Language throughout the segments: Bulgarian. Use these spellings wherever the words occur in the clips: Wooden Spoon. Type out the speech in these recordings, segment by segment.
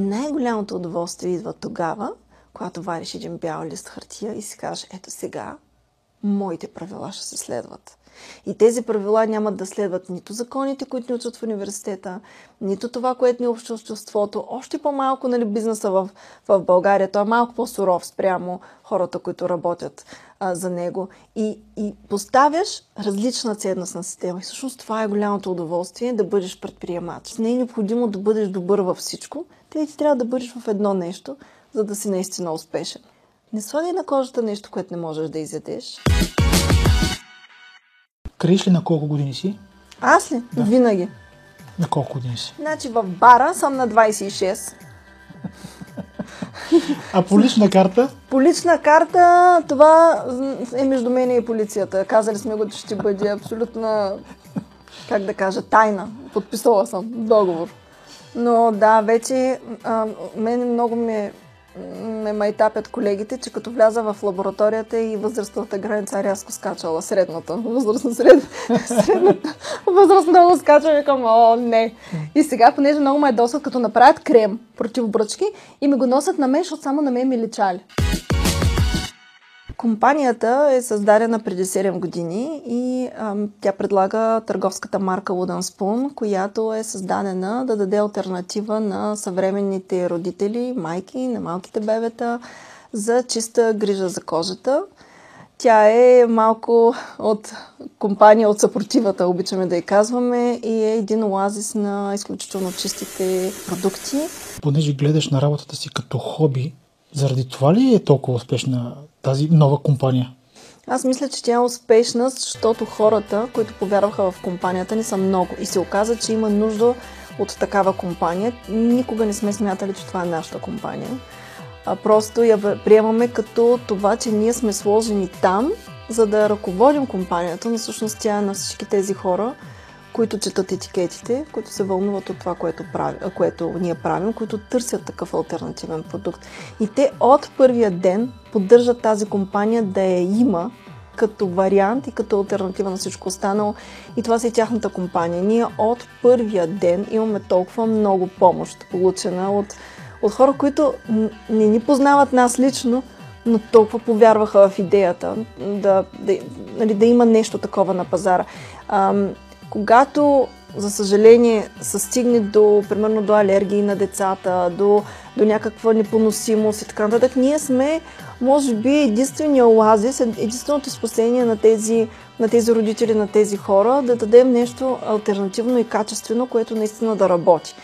Най-голямото удоволствие идва тогава, когато вадиш един бял лист хартия и си кажеш, ето сега, моите правила ще се следват. И тези правила няма да следват нито законите, които ни учат в университета, нито това, което ни общи обществото, още по-малко, нали, бизнеса в България. Той е малко по-суров спрямо хората, които работят за него. И поставяш различна ценностна система. И всъщност това е голямото удоволствие да бъдеш предприемач. Не е необходимо да бъдеш добър във всичко, тъй ти трябва да бъдеш в едно нещо, за да си наистина успешен. Не слагай на кожата нещо, което не можеш да изядеш. Криеш ли на колко години си? Аз ли? Да. Винаги. На колко години си? Значи в бара съм на 26. А по лична карта? По лична карта това е между мен и полицията. Казали сме го, че ще бъде абсолютно, как да кажа, тайна. Подписала съм договор. Но да, вече мен много ме майтапят колегите, че като вляза в лабораторията и възрастната граница рязко скачала, средната. Средната възраст много скача, викам, о, не. И сега, понеже много ме досват, като направят крем против бръчки и ми го носят на мен, защото само на мен ми личали. Компанията е създадена преди 7 години и тя предлага търговската марка Wooden Spoon, която е създадена да даде алтернатива на съвременните родители, майки, на малките бебета за чиста грижа за кожата. Тя е малко от компания от съпротивата, обичаме да я казваме, и е един оазис на изключително чистите продукти. Понеже гледаш на работата си като хоби, заради това ли е толкова успешна тази нова компания? Аз мисля, че тя е успешна, защото хората, които повярваха в компанията ни, са много. И се оказа, че има нужда от такава компания. Никога не сме смятали, че това е нашата компания. Просто я приемаме като това, че ние сме сложени там, за да ръководим компанията, но всъщност тя е на всички тези хора, които четат етикетите, които се вълнуват от това, което ние правим, които търсят такъв алтернативен продукт. И те от първия ден поддържат тази компания да я има като вариант и като алтернатива на всичко останало. И това си е тяхната компания. Ние от първия ден имаме толкова много помощ, получена от хора, които не ни познават нас лично, но толкова повярваха в идеята да има нещо такова на пазара. Когато, за съжаление, се стигне до, примерно, до алергии на децата, до някаква непоносимост и така нататък, ние сме, може би, единствения оазис, единственото спасение на тези родители, на тези хора, да дадем нещо алтернативно и качествено, което наистина да работи.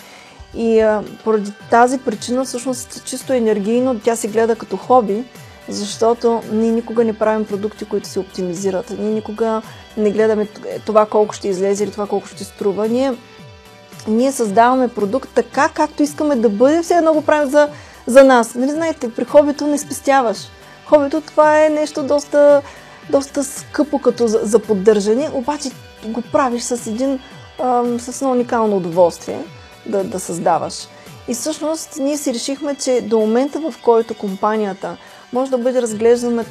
И поради тази причина, всъщност, чисто енергийно, тя се гледа като хоби, защото ние никога не правим продукти, които се оптимизират. Ние никога не гледаме това колко ще излезе или това колко ще струва. Ние създаваме продукт така, както искаме да бъде. Все едно го правим за нас. Нали знаете, при хобито не спестяваш. Хобито това е нещо доста скъпо като за поддържане, обаче го правиш с едно уникално удоволствие да създаваш. И всъщност ние си решихме, че до момента, в който компанията може да бъде разглеждана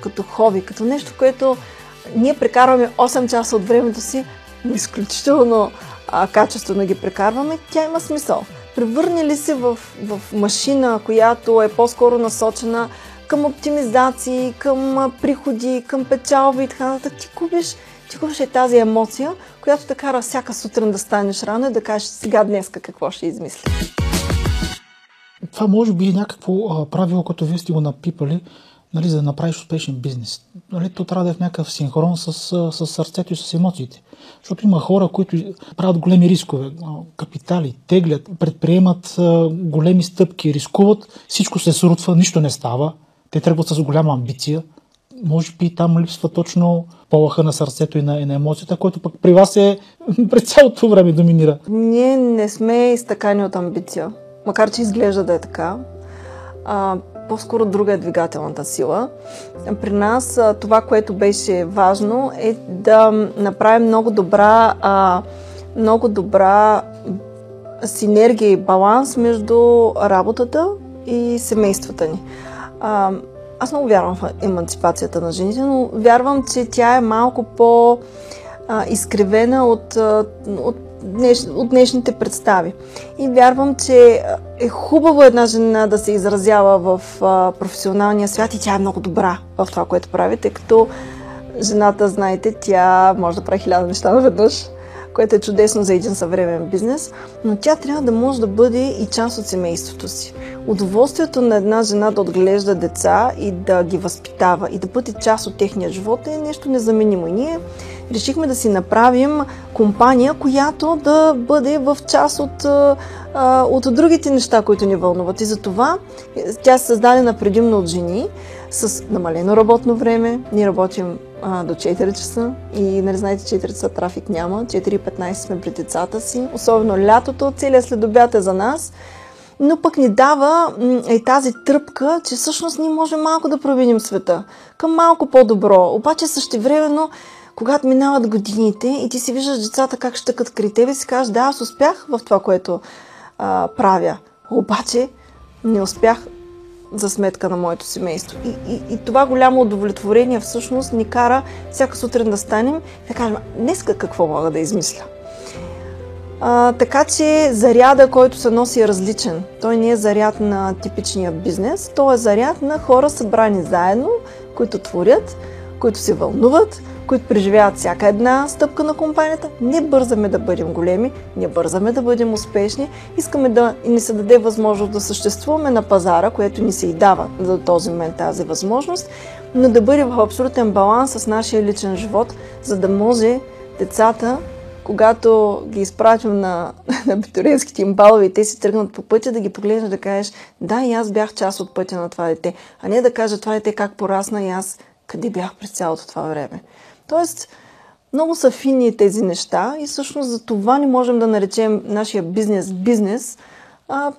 като хоби, като нещо, което ние прекарваме 8 часа от времето си, но изключително качествено ги прекарваме, тя има смисъл. Превърне ли се в машина, която е по-скоро насочена към оптимизации, към приходи, към печалби и така нататък, ти купиш тази емоция, която те кара всяка сутрин да станеш рано и да кажеш сега днеска какво ще измисля. Това може би е някакво правило, като вие сте го напипали, нали, за да направиш успешен бизнес. Нали, то трябва да е в някакъв синхрон с сърцето и с емоциите. Защото има хора, които правят големи рискове, капитали, теглят, предприемат големи стъпки, рискуват, всичко се срутва, нищо не става. Те тръгват с голяма амбиция. Може би там липсва точно полаха на сърцето и на емоцията, който пък при вас е през цялото време доминира. Ние не сме изтъкани от амбиция. Макар че изглежда да е така, по-скоро друга е двигателната сила. При нас това, което беше важно, е да направим много добра синергия и баланс между работата и семействата ни. Аз много вярвам в емансипацията на жените, но вярвам, че тя е малко по... изкривена от днешните представи. И вярвам, че е хубаво една жена да се изразява в професионалния свят и тя е много добра в това, което прави, тъй като жената, знаете, тя може да прави 1000 неща наведнъж, което е чудесно за един съвременен бизнес, но тя трябва да може да бъде и част от семейството си. Удоволствието на една жена да отглежда деца и да ги възпитава и да бъде част от техния живот е нещо незаменимо. И ние решихме да си направим компания, която да бъде в част от другите неща, които ни вълнуват. И затова тя се създадена предимно от жени, с намалено работно време. Ние работим до 4 часа и, нали знаете, 4 часа трафик няма. 4:15 сме при децата си. Особено лятото, целият следобед е за нас. Но пък ни дава и тази тръпка, че всъщност ние можем малко да променим света. Към малко по-добро. Обаче същевременно, когато минават годините и ти си виждаш децата как щъкат край тебе, си кажеш, да, аз успях в това, което правя. Обаче не успях за сметка на моето семейство. И това голямо удовлетворение всъщност ни кара всяка сутрин да станем и да кажем, днеска какво мога да измисля. Така че заряда, който се носи, е различен. Той не е заряд на типичния бизнес, той е заряд на хора събрани заедно, които творят, които се вълнуват, които преживяват всяка една стъпка на компанията. Не бързаме да бъдем големи, не бързаме да бъдем успешни. Искаме да ни се даде възможност да съществуваме на пазара, което ни се и дава за този момент тази възможност, но да бъде в абсолютен баланс с нашия личен живот, за да може децата, когато ги изпратим на абитуренските им балове и те си тръгнат по пътя, да ги погледнеш да кажеш, да, и аз бях част от пътя на това дете, а не да кажа това дете как порасна и аз къде бях през цялото това време. Тоест, много са фини тези неща и всъщност за това не можем да наречем нашия бизнес,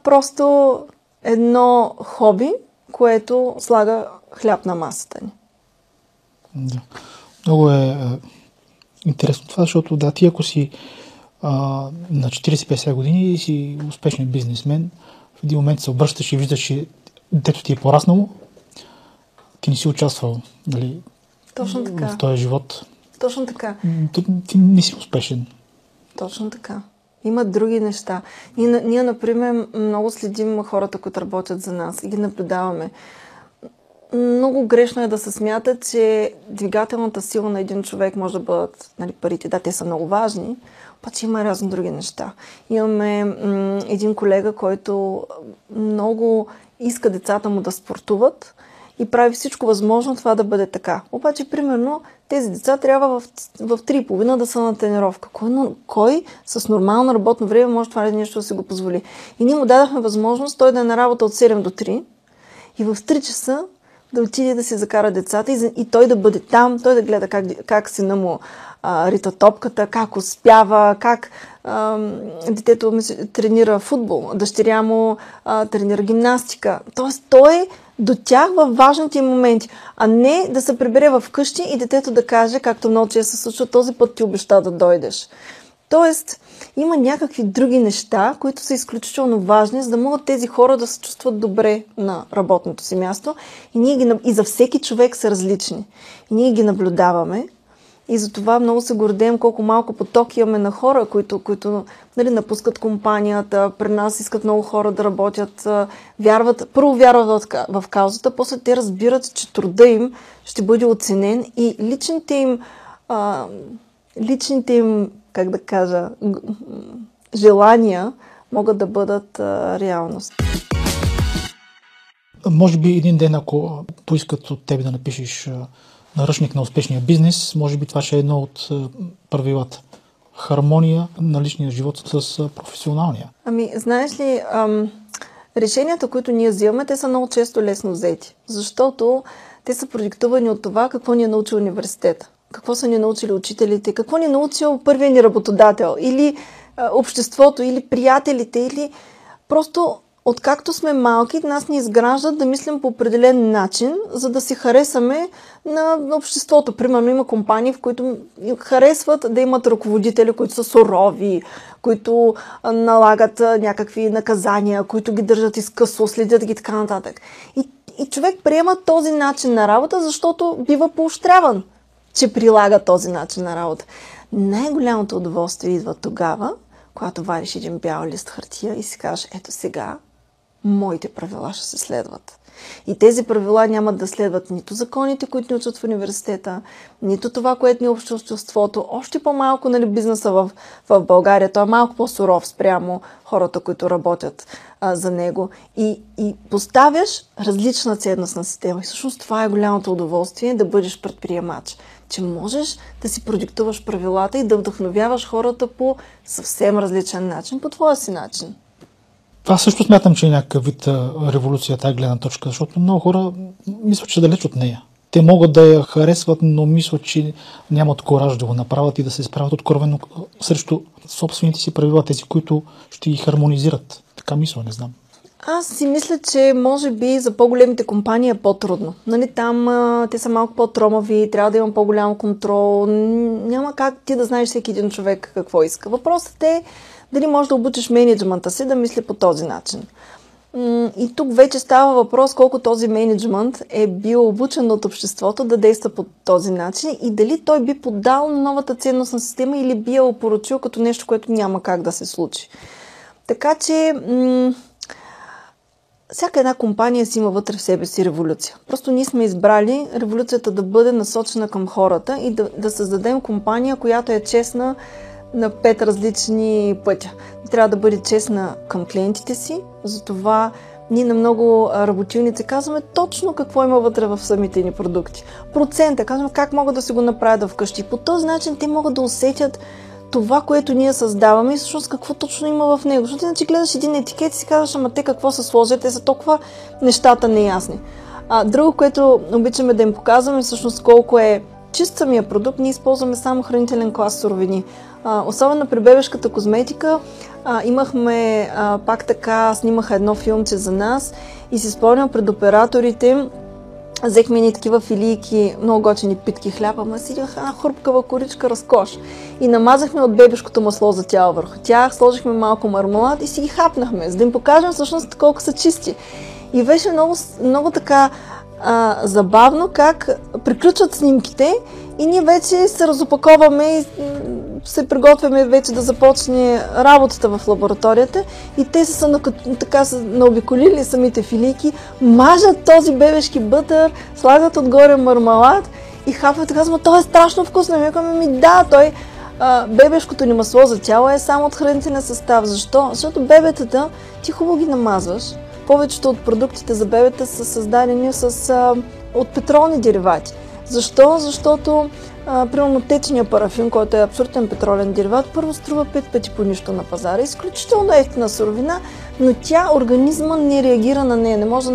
просто едно хоби, което слага хляб на масата ни. Да. Много е интересно това, защото да, ти ако си на 40-50 години и си успешен бизнесмен, в един момент се обръщаш и виждаш, че детето ти е пораснало, ти не си участвал, нали? Точно така. В този живот. Точно така. Ти не си успешен. Точно така. Има други неща. Ние, например, много следим хората, които работят за нас и ги наблюдаваме. Много грешно е да се смята, че двигателната сила на един човек може да бъдат, нали, парите. Да, те са много важни, обаче има разни други неща. Имаме един колега, който много иска децата му да спортуват и прави всичко възможно това да бъде така. Обаче, примерно, тези деца трябва в 3:30 да са на тренировка. Кой с нормално работно време може това нещо да си го позволи? И ние му дадахме възможност той да е на работа от 7 до 3 и в 3 часа да отиде да си закара децата и той да бъде там, той да гледа как сина му рита топката, как успява, как детето тренира футбол, дъщеря му тренира гимнастика. Тоест, той до тях във важните моменти, а не да се прибере в къщи и детето да каже, както много често се случва, този път ти обеща да дойдеш. Тоест, има някакви други неща, които са изключително важни, за да могат тези хора да се чувстват добре на работното си място. И за всеки човек са различни. И ние ги наблюдаваме. И затова много се гордеем колко малко поток имаме на хора, които нали, напускат компанията, при нас искат много хора да работят, първо вярват в каузата, после те разбират, че труда им ще бъде оценен и личните им, как да кажа, желания могат да бъдат реалност. Може би един ден, ако поискат от теб да напишеш наръчник на успешния бизнес, може би това ще е едно от правилата. Хармония на личния живот с професионалния. Ами, знаеш ли, решенията, които ние взимаме, те са много често лесно взети, защото те са продиктувани от това, какво ни е научил университета, какво са ни научили учителите, какво ни е научил първият ни работодател, или обществото, или приятелите, или просто откакто сме малки, нас ни изграждат да мислим по определен начин, за да се харесаме на обществото. Примерно има компании, в които харесват да имат ръководители, които са сурови, които налагат някакви наказания, които ги държат изкъсо, следят ги така нататък. И човек приема този начин на работа, защото бива поощряван, че прилага този начин на работа. Най-голямото удоволствие идва тогава, когато вадиш един бял лист хартия и си кажеш, ето сега, моите правила ще се следват. И тези правила няма да следват нито законите, които ни учат в университета, нито това, което ни общи обществото, още по-малко бизнеса в България. Той е малко по-суров спрямо хората, които работят за него. И поставяш различна ценностна система. И всъщност това е голямото удоволствие да бъдеш предприемач. Че можеш да си продиктуваш правилата и да вдъхновяваш хората по съвсем различен начин, по твоя си начин. Аз също смятам, че е някакъв вид революция, тази гледна точка, защото много хора мислят, че са далеч от нея. Те могат да я харесват, но мислят, че нямат кораж да го направят и да се изправят откровено срещу собствените си правила, тези, които ще ги хармонизират. Така мисля, не знам. Аз си мисля, че може би за по-големите компании е по-трудно. Там те са малко по-тромави, трябва да има по-голям контрол. Няма как ти да знаеш всеки един човек какво иска. Въпросът е дали можеш да обучиш мениджмънта си да мисли по този начин. И тук вече става въпрос колко този мениджмънт е бил обучен от обществото да действа по този начин и дали той би поддал новата ценностна система или би я опорочил като нещо, което няма как да се случи. Така че всяка една компания си има вътре в себе си революция. Просто ние сме избрали революцията да бъде насочена към хората и да създадем компания, която е честна на 5 различни пътя. Трябва да бъде честна към клиентите си, затова ние на много работилници казваме точно какво има вътре в самите ни продукти. Процента, казваме как могат да си го направят вкъщи. По този начин те могат да усетят това, което ние създаваме и всъщност какво точно има в него. Защото иначе гледаш един етикет и си казваш, ама те какво са сложили, те са толкова нещата неясни. Друго, което обичаме да им показваме, всъщност колко е чист самия продукт, ние използваме само хранителен клас суровини. Особено при бебешката козметика имахме, пак така, снимаха едно филмче за нас и си спомням пред операторите, взехме ни такива филийки, много готини питки хляб, ама си идваха една хрупкава коричка разкош. И намазахме от бебешкото масло за тяло върху тях, сложихме малко мармалад и си ги хапнахме, за да им покажем всъщност колко са чисти. И беше много, много така забавно как приключват снимките и ние вече се разопаковаме и се приготвяме вече да започне работата в лабораторията и те са наобиколили самите филийки, мажат този бебешки бътър, слагат отгоре мармалад и хапват и казват, той е страшно вкусно. И казваме, бебешкото ни масло за тяло е само от хранителен състав. Защо? Защото бебетата ти хубаво ги намазваш. Повечето от продуктите за бебета са създадени от петролни деривати. Защо? Защото примерно течния парафин, който е абсолютен петролен дериват, първо струва 5 пъти по нищо на пазара. Изключително ефтина суровина, но тя, организма не реагира на нея, не може да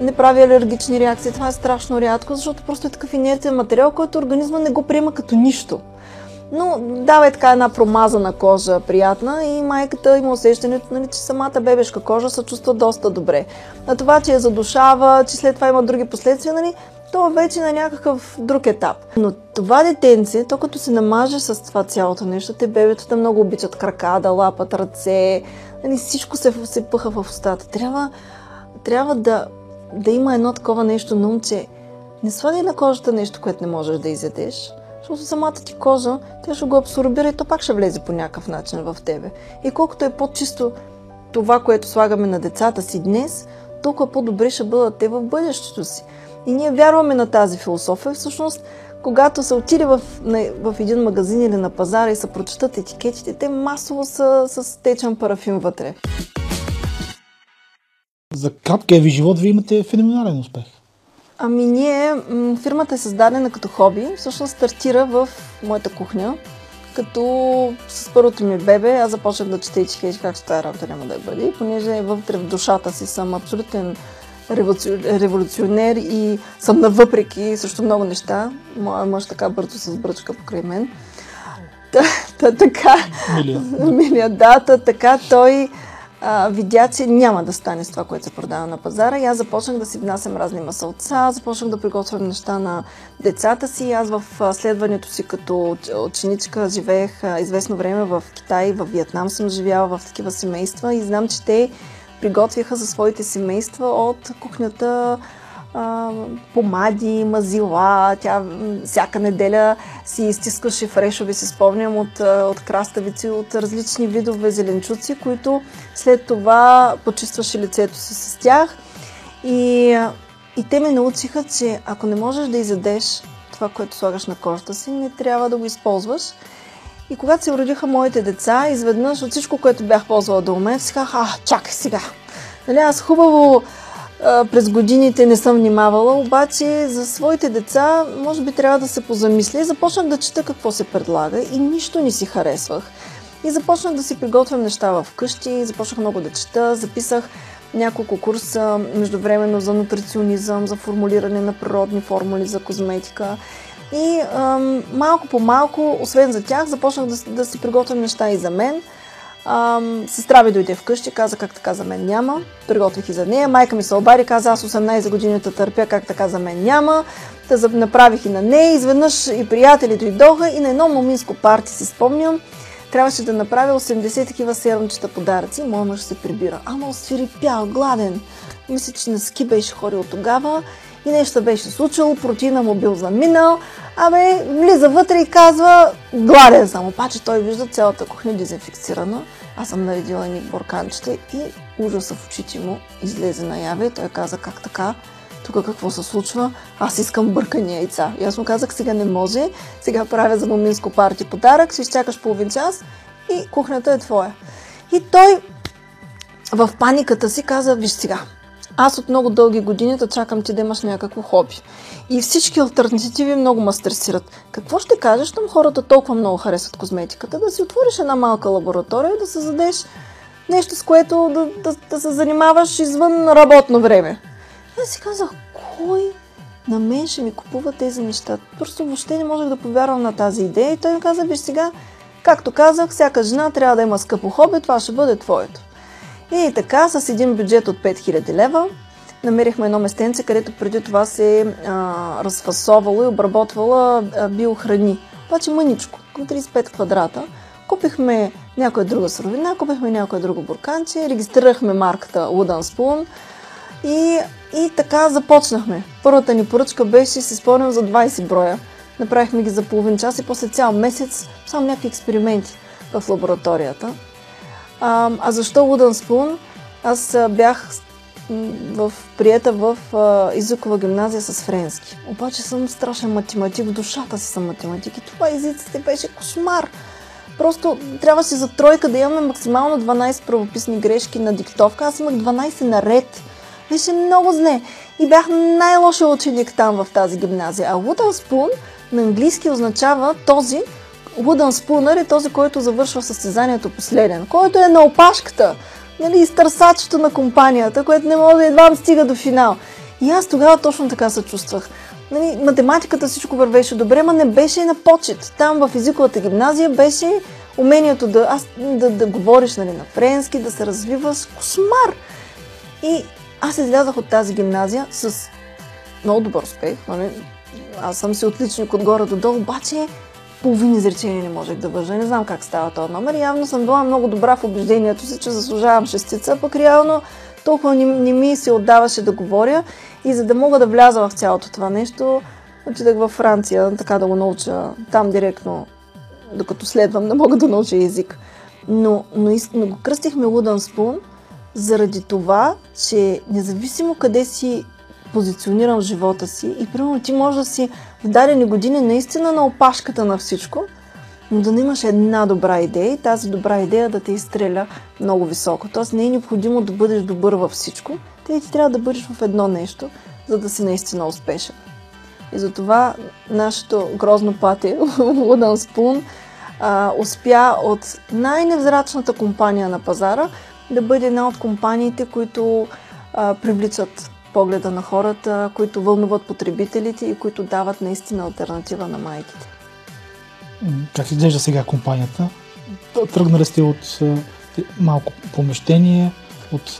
не прави алергични реакции. Това е страшно рядко, защото просто е такъв инертен материал, който организма не го приема като нищо. Но дава така една промазана кожа, приятна, и майката има усещането, че самата бебешка кожа се чувства доста добре. А това, че я задушава, че след това има други последствия, то вече на някакъв друг етап. Но това детенце, то като се намаже с това цялото нещо, те бебетата много обичат крака, да лапат, ръце, всичко се пъха в устата. Трябва да има едно такова нещо на ум, че не слагай на кожата нещо, което не можеш да изядеш. Защото самата ти кожа, тя ще го абсорбира и то пак ще влезе по някакъв начин в тебе. И колкото е по-чисто това, което слагаме на децата си днес, толкова по-добре ще бъдат те в бъдещето си. И ние вярваме на тази философия. Всъщност, когато са отиде в един магазин или на пазара и се прочитат етикетите, те масово са с течен парафин вътре. За краткия ви живот ви имате феноменален успех. Фирмата е създадена като хобби, всъщност стартира в моята кухня, като с първото ми бебе аз започнах да чета и как тази работа няма да я бъде, понеже вътре в душата си съм абсолютен революционер и съм навъпреки също много неща. Моя мъж така бързо се сбръчка покрай мен. Така той видя, че няма да стане с това, което се продава на пазара и аз започнах да си внасям разни масълца, започнах да приготвям неща на децата си. Аз в следването си като ученичка живеех известно време в Китай, във Виетнам съм живяла в такива семейства и знам, че те приготвяха за своите семейства от кухнята помади, мазила. Тя всяка неделя си изтискаше фрешове, си спомням, от краставици, от различни видове зеленчуци, които след това почистваше лицето си с тях. И те ме научиха, че ако не можеш да изядеш това, което слагаш на кожата си, не трябва да го използваш. И когато се родиха моите деца, изведнъж от всичко, което бях ползвала до момента, си казах, чакай сега. Нали, аз хубаво през годините не съм внимавала, обаче за своите деца може би трябва да се позамисля. И започнах да чета какво се предлага и нищо не си харесвах. И започнах да си приготвям неща вкъщи, започнах много да чета, записах няколко курса междувременно за нутриционизъм, за формулиране на природни формули за козметика. И малко по малко, освен за тях, започнах да си приготвям неща и за мен. Сестра ми дойде вкъщи, каза как така за мен няма. Приготвих и за нея. Майка ми се обади, каза аз 18 годината търпя, как така за мен няма. Та направих и на нея. Изведнъж и приятели дойдоха и на едно моминско парти, си спомням, трябваше да направя 80 такива серумчета подаръци. Моя мъж се прибира. Ама освирепял, гладен. Мисля, че на ски беше ходил тогава. И нещо беше случило, протеина му бил заминал. Абе, влиза вътре и казва, гладен съм. Обаче той вижда цялата кухня дезинфекцирана. Аз съм наредила едни борканчета и ужаса в очите му излезе наяве. Той каза, как така? Тук какво се случва? Аз искам бъркани яйца. И аз му казах, сега не може. Сега правя за моминско парти подарък, ще изчакаш половин час и кухнята е твоя. И той в паниката си каза, виж сега, аз от много дълги години чакам ти да имаш някакво хоби. И всички алтернативи много ме стресират. Какво ще кажеш, там хората толкова много харесват козметиката? Да си отвориш една малка лаборатория, да създадеш нещо, с което да се занимаваш извън работно време. Аз си казах, кой на мен ще ми купува тези неща? Просто въобще не можех да повярвам на тази идея. И той ми каза, виж сега, както казах, всяка жена трябва да има скъпо хоби, това ще бъде твоето. И така, с един бюджет от 5000 лева, намерихме едно местенце, където преди това се разфасовало и обработвала биохрани. Обаче мъничко, към 35 квадрата. Купихме някоя друга суровина, купихме някоя друго бурканче, регистрирахме марката Wooden Spoon и така започнахме. Първата ни поръчка беше, си спомням, за 20 броя. Направихме ги за половин час и после цял месец само някакви експерименти в лабораторията. А защо Wooden Spoon? Аз бях приета в езикова гимназия с френски. Обаче съм страшен математик, в душата си съм математик и това езиците беше кошмар. Просто трябваше за тройка да имаме максимално 12 правописни грешки на диктовка. Аз имах 12 наред. Беше много зле. И бях най-лошия ученик там в тази гимназия. А Wooden Spoon на английски означава този, Wooden Spooner е този, който завършва състезанието последен, който е на опашката, нали, изтърсачето на компанията, което не може да едва стига до финал. И аз тогава точно така се чувствах. Нали, математиката всичко вървеше добре, но не беше и на почет. Там в езиковата гимназия беше умението да говориш, нали, на френски, да се развива с кошмар. И аз излязах от тази гимназия с много добър успех. Нали, аз съм си отличник отгоре до долу, обаче половин изречение не можех да вържа. Не знам как става този номер. Явно съм била много добра в убеждението си, че заслужавам шестица, пък реално толкова не ми се отдаваше да говоря. И за да мога да вляза в цялото това нещо, отидах във Франция, така да го науча там директно, докато следвам, да мога да науча език. Но го кръстихме Wooden Spoon заради това, че независимо къде си позиционирам живота си и примерно ти може да си в дадени години наистина на опашката на всичко, но да не имаш една добра идея и тази добра идея да те изстреля много високо. Тоест не е необходимо да бъдеш добър във всичко, ти трябва да бъдеш в едно нещо, за да си наистина успешен. И затова нашето грозно платие Wooden Spoon успя от най-невзрачната компания на пазара да бъде една от компаниите, които привличат погледа на хората, които вълнуват потребителите и които дават наистина алтернатива на майките. Как изглежда сега компанията? Тръгнали сте от малко помещение, от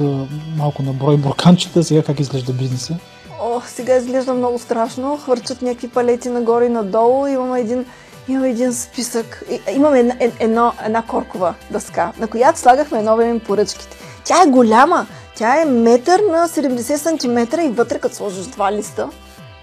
малко наброй бурканчета, сега как изглежда бизнеса? Сега изглежда много страшно, хвърчат някакви палети нагоре и надолу, имаме един списък, имаме една коркова дъска, на която слагахме едновременно поръчките. Тя е голяма! Тя е 1 на 70 см и вътре като сложиш 2 листа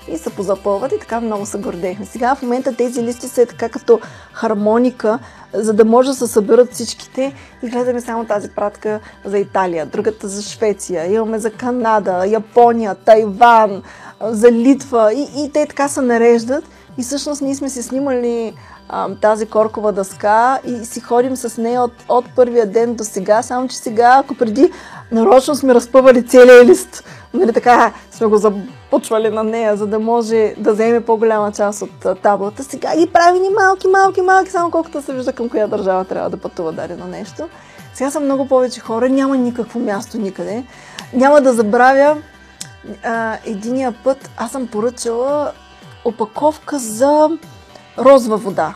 и се позапълват и така много се гордеехме. Сега в момента тези листи са така като хармоника, за да може да се съберат всичките и гледаме само тази пратка за Италия, другата за Швеция, имаме за Канада, Япония, Тайван, за Литва и те така се нареждат и всъщност ние сме си снимали тази коркова дъска и си ходим с нея от първия ден до сега, само че сега, ако преди нарочно сме разпъвали целия лист, нали така сме го започвали на нея, за да може да вземе по-голяма част от таблата, сега ги правим и малки, само колкото се вижда към коя държава трябва да пътува дадено нещо. Сега са много повече хора, няма никакво място никъде. Няма да забравя единия път, аз съм поръчала опаковка за розова вода.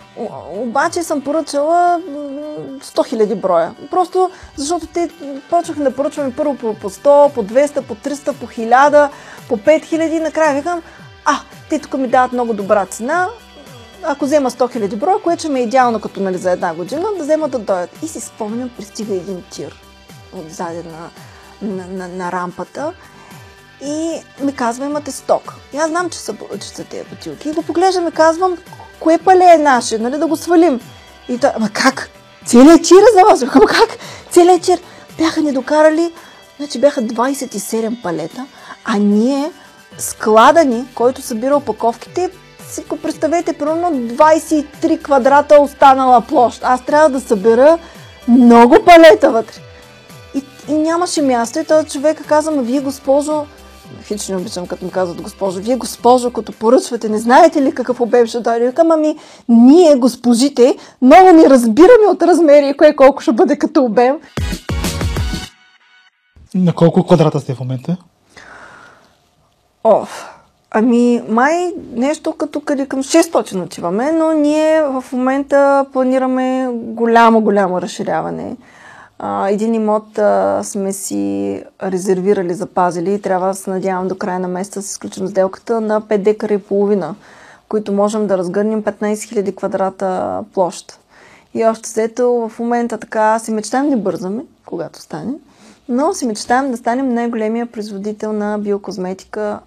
Обаче съм поръчала 100 000 броя. Просто защото те почвахме да поръчваме първо по 100, по 200, по 300, по 1000, по 5000 и накрая викам, те тук ми дават много добра цена. Ако взема 100 000 броя, което ще ми е идеално като нали, за една година, да взема да дойдат. И си спомням, пристига един тир отзади на рампата. И ми казва, имате сток. И аз знам, че са тези бутилки. И го поглеждам и казвам, кое пале е наше, нали, да го свалим. И той, ама как? Целият чир е за вас? Ама как? Целият чир. Бяха ни докарали, значи бяха 27 палета, а ние, склада ни, който събира опаковките, си го представете, примерно 23 квадрата останала площ. Аз трябва да събера много палета вътре. И нямаше място. И този човек каза, ама вие госпожо, хич не обичам, като ми казват госпожо. Вие, госпожо, като поръчвате, не знаете ли какъв обем ще дойде? Викам, ами, ние, госпожите, много не разбираме от размери и кое колко ще бъде като обем. На колко квадрата сте в момента? Май нещо като къде към 600 отиваме, но ние в момента планираме голямо разширяване. Един имот сме си резервирали, запазили и трябва да се надявам до края на месеца да си сключим сделката на 5 декара и половина, които можем да разгърнем 15 000 квадрата площ. И още след в момента така си мечтаем, не бързаме, когато стане, но си мечтаем да станем най-големия производител на биокозметика,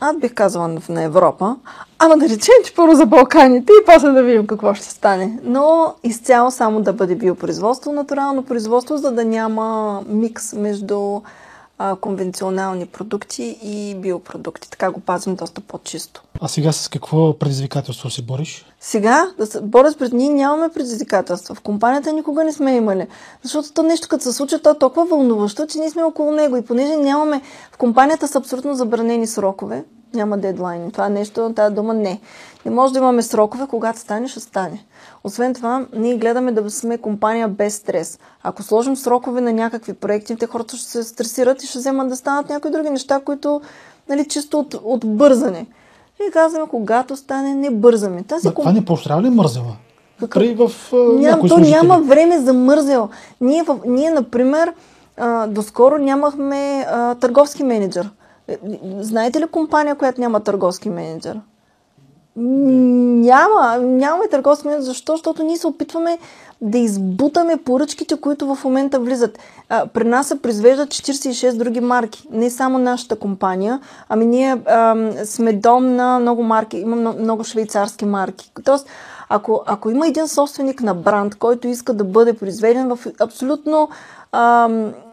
аз бих казала на Европа, ама да речем, че първо за Балканите и после да видим какво ще стане. Но изцяло само да бъде биопроизводство, натурално производство, за да няма микс между конвенционални продукти и биопродукти. Така го пазим доста по-чисто. А сега с какво предизвикателство се бориш? Сега да се боря пред ние нямаме предизвикателства. В компанията никога не сме имали. Защото то нещо като се случи, то е толкова вълнуващо, че ние сме около него. И понеже нямаме... В компанията са абсолютно забранени срокове. Няма дедлайн. Това нещо, тази дума не. Не може да имаме срокове, когато стане, ще стане. Освен това, ние гледаме да сме компания без стрес. Ако сложим срокове на някакви проекти, те хората ще се стресират и ще вземат да станат някои други неща, които нали, чисто от бързане. И казваме, когато стане, не бързаме. Това не поощрява ли мързела? То няма време за мързел. Ние например, доскоро нямахме търговски менеджер. Знаете ли компания, която няма търговски менеджер? Нямаме търговски менеджер. Защо? Защото ние се опитваме да избутаме поръчките, които в момента влизат. При нас се произвеждат 46 други марки. Не само нашата компания. Ами ние сме дом на много марки. Има много швейцарски марки. Тоест, ако има един собственик на бранд, който иска да бъде произведен в абсолютно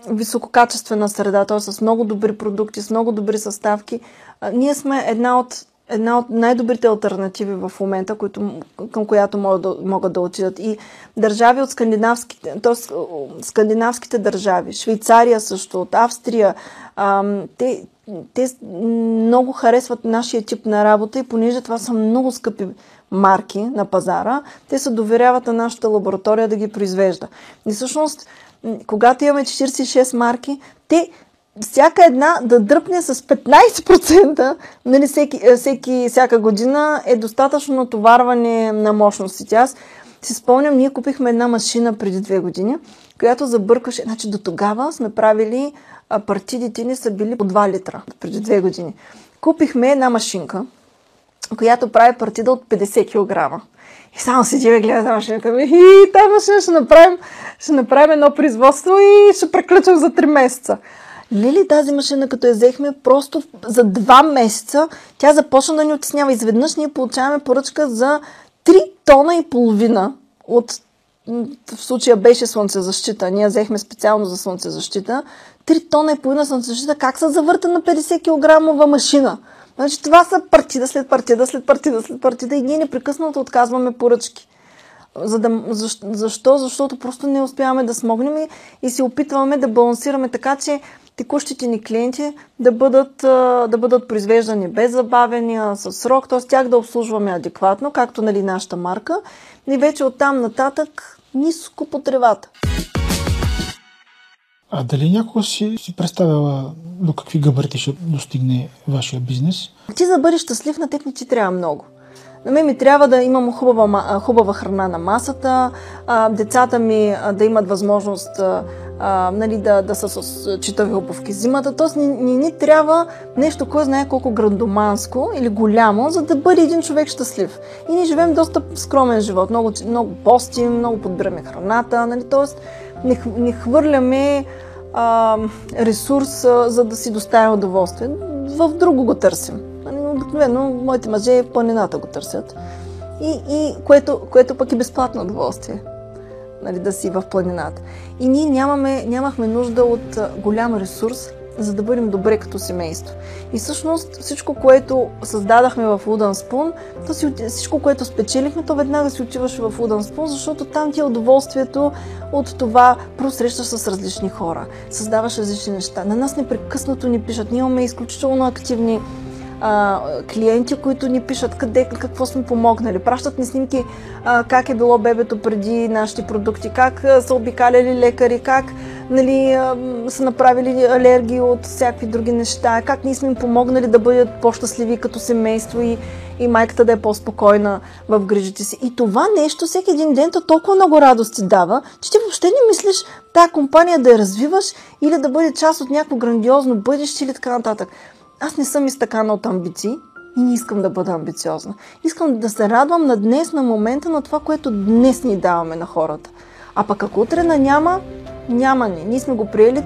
висококачествена среда, т.е. с много добри продукти, с много добри съставки, ние сме една от най-добрите алтернативи в момента, към която могат да отидат. И държави от скандинавските държави, Швейцария също, от Австрия, те много харесват нашия тип на работа и понеже това са много скъпи марки на пазара, те се доверяват на нашата лаборатория да ги произвежда. И всъщност, когато имаме 46 марки, те всяка една да дръпне с 15%, нали, всяка година е достатъчно натоварване на мощностите. Аз си спомням, ние купихме една машина преди 2 години, която забъркваше. Значи до тогава сме правили, партидите ни са били по 2 литра преди 2 години. Купихме една машинка, която прави партида от 50 кг. И само седим и гледаме машината ми. И тази машина ще направим едно производство и ще приключим за 3 месеца. Лили, тази машина, като я взехме, просто за 2 месеца тя започна да ни отеснява. Изведнъж ние получаваме поръчка за 3,5 тона от... В случая беше слънцезащита. Ние взехме специално за слънцезащита. 3,5 тона слънцезащита. Как са завърта на 50 кг машина? Значи това са партида след партида, и ние непрекъснато отказваме поръчки. Защо? Защото просто не успяваме да смогнем и се опитваме да балансираме така, че текущите ни клиенти да бъдат произвеждани без забавения, със срок, т.е. тях да обслужваме адекватно, както нали, нашата марка. И вече оттам нататък ниско по тревата. А дали някога си представяла до какви габарити ще достигне вашия бизнес? Ти за да бъдеш щастлив, на теб не ти трябва много. На мен ми трябва да имам хубава храна на масата, децата ми да имат възможност нали, да са с читави обувки зимата. Тоест ни трябва нещо, кое знае колко грандоманско или голямо, за да бъде един човек щастлив. И ние живеем доста скромен живот. Много постим, много подбираме храната. Нали, тоест не хвърляме ресурс, за да си доставя удоволствие. В друго го търсим. Обикновено моите мъже в планината го търсят. И което пък е безплатно удоволствие. Нали, да си в планината. И ние нямахме нужда от голям ресурс, за да бъдем добре като семейство. И всъщност всичко, което създадахме в Wooden Spoon, всичко, което спечелихме, то веднага си отиваше в Wooden Spoon, защото там ти е удоволствието от това просрещаш с различни хора, създаваш различни неща. На нас непрекъснато ни пишат. Ние имаме изключително активни клиенти, които ни пишат къде, какво сме помогнали. Пращат ни снимки как е било бебето преди нашите продукти, как са обикаляли лекари, как нали, са направили алергии от всякакви други неща, как ние сме им помогнали да бъдат по-щастливи като семейство и майката да е по-спокойна в грижите си. И това нещо всеки един ден толкова много радост ти дава, че ти въобще не мислиш тая компания да я развиваш или да бъде част от някакво грандиозно бъдеще или така нататък. Аз не съм изтъкана от амбиции и не искам да бъда амбициозна. Искам да се радвам на днес, на момента, на това, което днес ни даваме на хората. А пък ако утре няма ни. Ние сме го приели,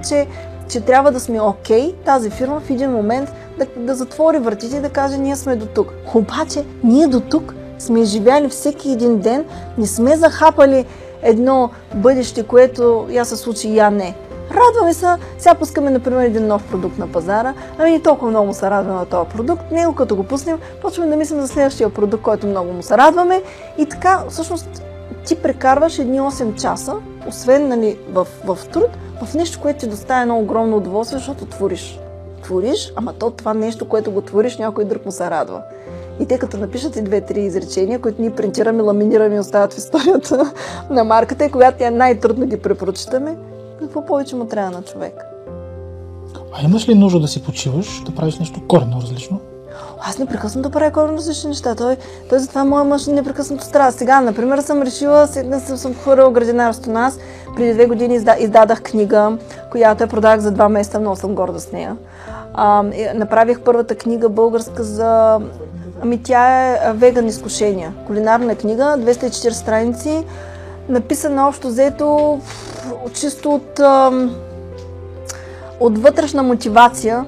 че трябва да сме окей, тази фирма в един момент да затвори вратите и да каже, ние сме до тук. Обаче, ние до тук сме живяли всеки един ден, не сме захапали едно бъдеще, което я се случи, я не. Радваме се, сега пускаме, например, един нов продукт на пазара, ами не толкова много се радваме на този продукт, него като го пуснем, почваме да мислим за следващия продукт, който много му се радваме и така, всъщност, ти прекарваш едни 8 часа, освен нали, в труд, в нещо, което ти доставя едно огромно удоволствие, защото твориш. Твориш, ама това нещо, което го твориш, някой друг му се радва. И те като напишат и 2-3 изречения, които ние принтираме, ламинираме и остават в историята на марката и когато тя най-трудно ги препрочитаме, какво повече му трябва на човек? А имаш ли нужда да си почиваш, да правиш нещо коренно различно? Аз непрекъснато да правя коренно различни неща. Той затова моя мъж непрекъснато страда. Сега, например, съм решила, съм хвърляла градинарството нас. Преди 2 години издадах книга, която я продах за 2 месеца, много съм горда с нея. Направих първата книга българска за... Ами тя е веган изкушения. Кулинарна книга, 240 страници. Написана общо взето чисто от вътрешна мотивация.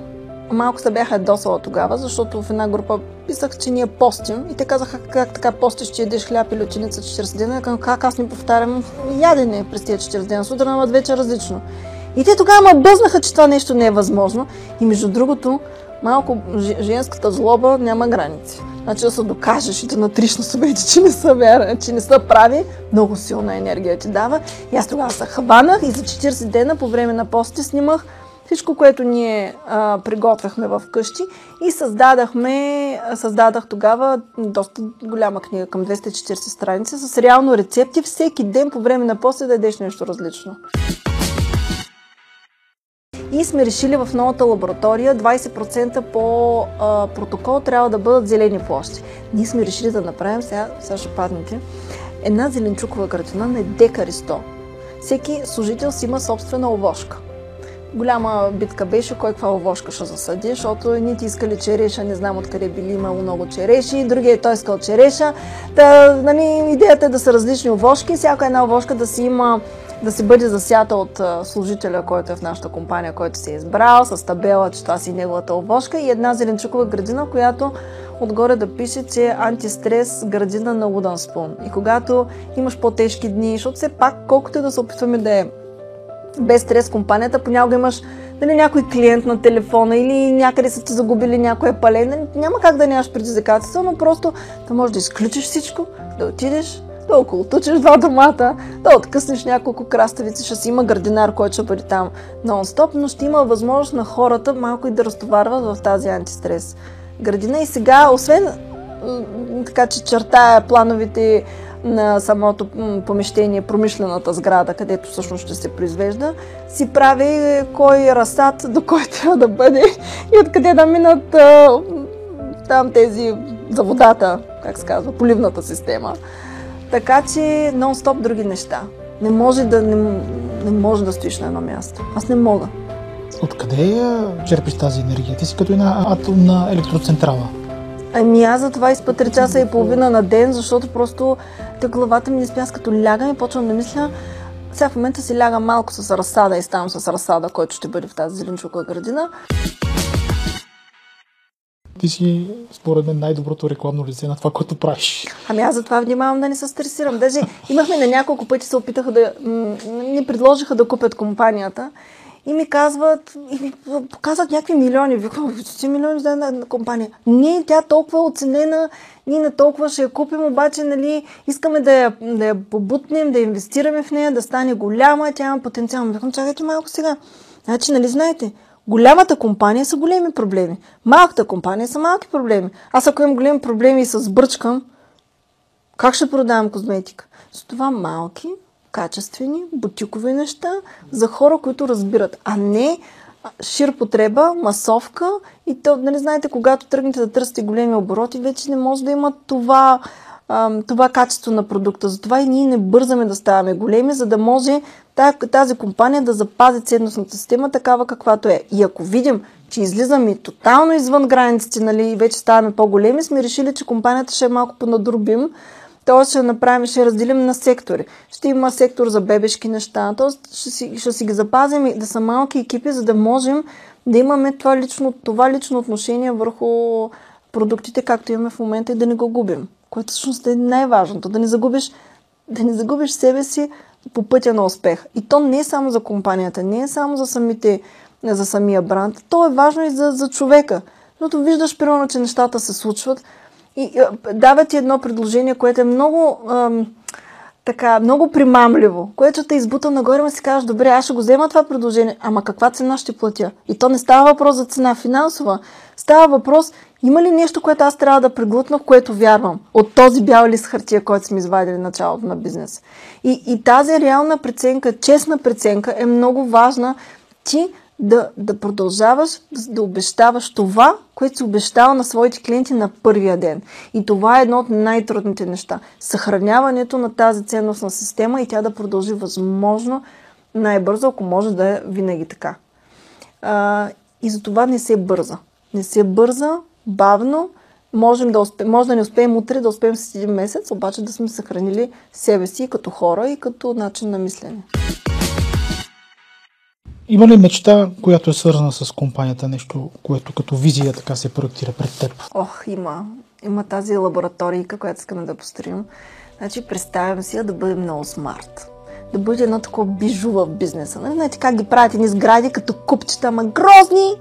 Малко се бях ядосала тогава, защото в една група писах, че ние постим и те казаха как така постиш, че ядеш хляб или ученица 40 дена, как аз не повтарям ядене през тия 40 дена, сутрин, но вече различно. И те тогава ме бъзнаха, че това нещо не е възможно и между другото, малко женската злоба няма граници. Значи да се докажеш и да натриш на себе, че не са вярни, че не са прави, много силна енергия ти дава. И аз тогава се хванах и за 40 дена по време на постите снимах всичко, което ние приготвяхме в къщи и създадах тогава доста голяма книга, към 240 страници, с реално рецепти всеки ден по време на постите да ядеш нещо различно. И сме решили в новата лаборатория 20% по протокол трябва да бъдат зелени площи. Ние сме решили да направим, сега ще паднете, една зеленчукова градина на декари 100. Всеки служител си има собствена овошка. Голяма битка беше кой каква овошка ще засади, защото едните искали череша, не знам откъде били, имало много череши, другия той искал череша. Та, нали, идеята е да са различни овошки, всяка една овошка да си има, да си бъде засята от служителя, който е в нашата компания, който си е избрал, с табела, че това си неговата овошка и една зеленчукова градина, която отгоре да пише, че е антистрес градина на Wooden Spoon. И когато имаш по-тежки дни, защото все пак, колкото и да се опитваме да е без стрес компанията, понякога имаш нали, някой клиент на телефона или някъде са ти загубили някоя пален, няма как да нямаш предизвикателство, но просто да можеш да изключиш всичко, да отидеш, да околотучиш два домата, да откъснеш няколко краставици, ще си има градинар, който ще бъде там нон-стоп, но ще има възможност на хората малко и да разтоварват в тази антистрес градина. И сега, освен така, че чертая плановите на самото помещение, промишлената сграда, където всъщност ще се произвежда, си прави кой разсад, до кой трябва да бъде и откъде да минат там тези за водата, как се казва, поливната система. Така че нон-стоп други неща. Не може да стоиш на едно място. Аз не мога. Откъде черпиш тази енергия? Ти си като една атомна електроцентрала. Ами аз за това и с по 3 часа и половина на ден, защото просто главата ми не спя, като лягам и почвам да мисля. Сега в момента си лягам малко с разсада и ставам с разсада, който ще бъде в тази зеленчукова градина. Ти си, според мен, най-доброто рекламно лице на това, което правиш. Ами аз за това внимавам да не се стресирам. Даже имахме на няколко пъти, се опитаха да ни предложиха да купят компанията. И ми казват, и ми показват някакви милиони. Викам, 10 милиони за една компания. Ние тя толкова оценена, ние не толкова ще я купим, обаче нали, искаме да я побутнем, да инвестираме в нея, да стане голяма, тя има потенциал. Викам, чакайте малко сега. Значи, нали знаете, голямата компания са големи проблеми, малката компания са малки проблеми. Аз ако имам големи проблеми и се сбърчкам, как ще продавам козметика? За това малки, качествени, бутикови неща за хора, които разбират, а не шир потреба, масовка и то, нали знаете, когато тръгнете да търсите големи обороти, вече не може да има това качество на продукта. Затова и ние не бързаме да ставаме големи, за да може тази компания да запази ценностната система такава каквато е. И ако видим, че излизаме тотално извън границите, нали, и вече ставаме по-големи, сме решили, че компанията ще е малко понадробим. Тоест ще разделим на сектори. Ще има сектор за бебешки неща, т.е. ще си ги запазим и да са малки екипи, за да можем да имаме това лично отношение върху продуктите, както имаме в момента и да не го губим. Което всъщност е най-важното, да не загубиш себе си по пътя на успех. И то не е само за компанията, не е само за самия бранд, то е важно и за човека. Защото виждаш примерно, че нещата се случват, и дава ти едно предложение, което е много, много примамливо, което те избута нагоре и си кажеш, добре, аз ще го взема това предложение, ама каква цена ще платя? И то не става въпрос за цена финансова, става въпрос, има ли нещо, което аз трябва да преглътна, в което вярвам от този бял лист хартия, който сме извадили в началото на бизнес. И тази реална преценка, честна преценка е много важна, ти да продължаваш да обещаваш това, което си обещава на своите клиенти на първия ден. И това е едно от най-трудните неща. Съхраняването на тази ценностна система и тя да продължи възможно най-бързо, ако може да е винаги така. И за това не се бърза. Не се бърза, бавно, може да не успеем утре, да успеем след един месец, обаче да сме съхранили себе си като хора и като начин на мислене. Има ли мечта, която е свързана с компанията, нещо, което като визия така се проектира пред теб? Ох, има. Има тази лабораторийка, която искаме да построим. Значи, представям си я да бъде много смарт. Да бъде едно такова бижу в бизнеса. Не знаете как ги правят едни сгради, като купчета, ама грозни!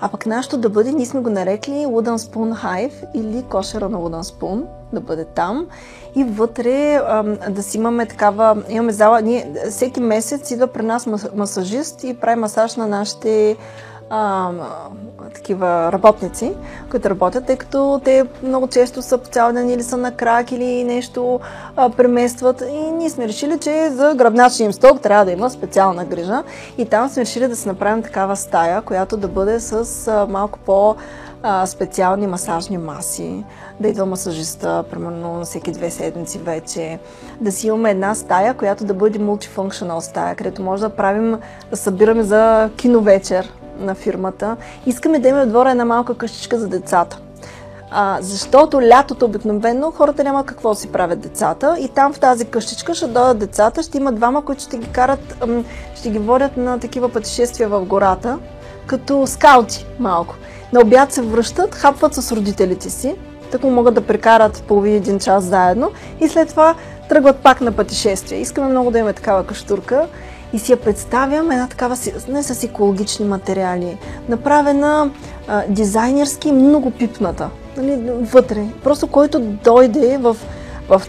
А пък нашето да бъде, ние сме го нарекли Wooden Spoon Hive или кошера на Wooden Spoon, да бъде там. И вътре да си имаме такава, имаме зала, ние всеки месец идва при нас масажист и прави масаж на нашите такива работници, които работят, тъй като те много често са по цял ден или са на крак или нещо преместват и ние сме решили, че за гръбначния им стълб трябва да има специална грижа и там сме решили да си направим такава стая, която да бъде с малко по специални масажни маси, да идва масажиста, примерно всеки 2 седмици вече, да си имаме една стая, която да бъде мултифункционал стая, където може да правим, да събираме за киновечер на фирмата. Искаме да имаме в двора една малка къщичка за децата. Защото лятото обикновено хората няма какво си правят децата и там в тази къщичка ще дойдат децата, ще има двама, които ще ги карат, ще ги водят на такива пътешествия в гората, като скаути малко. На обяд се връщат, хапват с родителите си, така могат да прекарат половин-един час заедно и след това тръгват пак на пътешествие. Искаме много да имаме такава къщурка и си я представям една такава не с екологични материали, направена дизайнерски, много пипната. Вътре. Просто който дойде в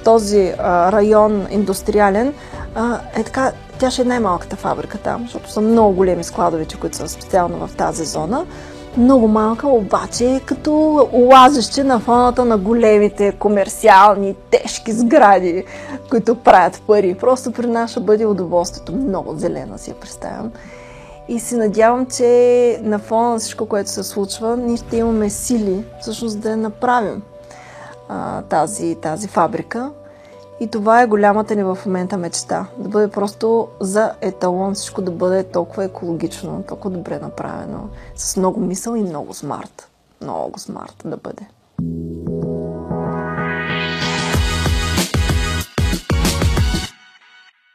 този район индустриален, е така, тя ще е най-малката фабрика там, защото са много големи складовичи, които са специално в тази зона. Много малка, обаче като лазище на фоната на големите комерциални, тежки сгради, които правят пари. Просто при нас ще бъде удоволствието. Много зелена си я представям. И се надявам, че на фона на всичко, което се случва, ние ще имаме сили всъщност да направим тази фабрика. И това е голямата ни в момента мечта. Да бъде просто за еталон, всичко да бъде толкова екологично, толкова добре направено, с много мисъл и много смарт. Много смарт да бъде.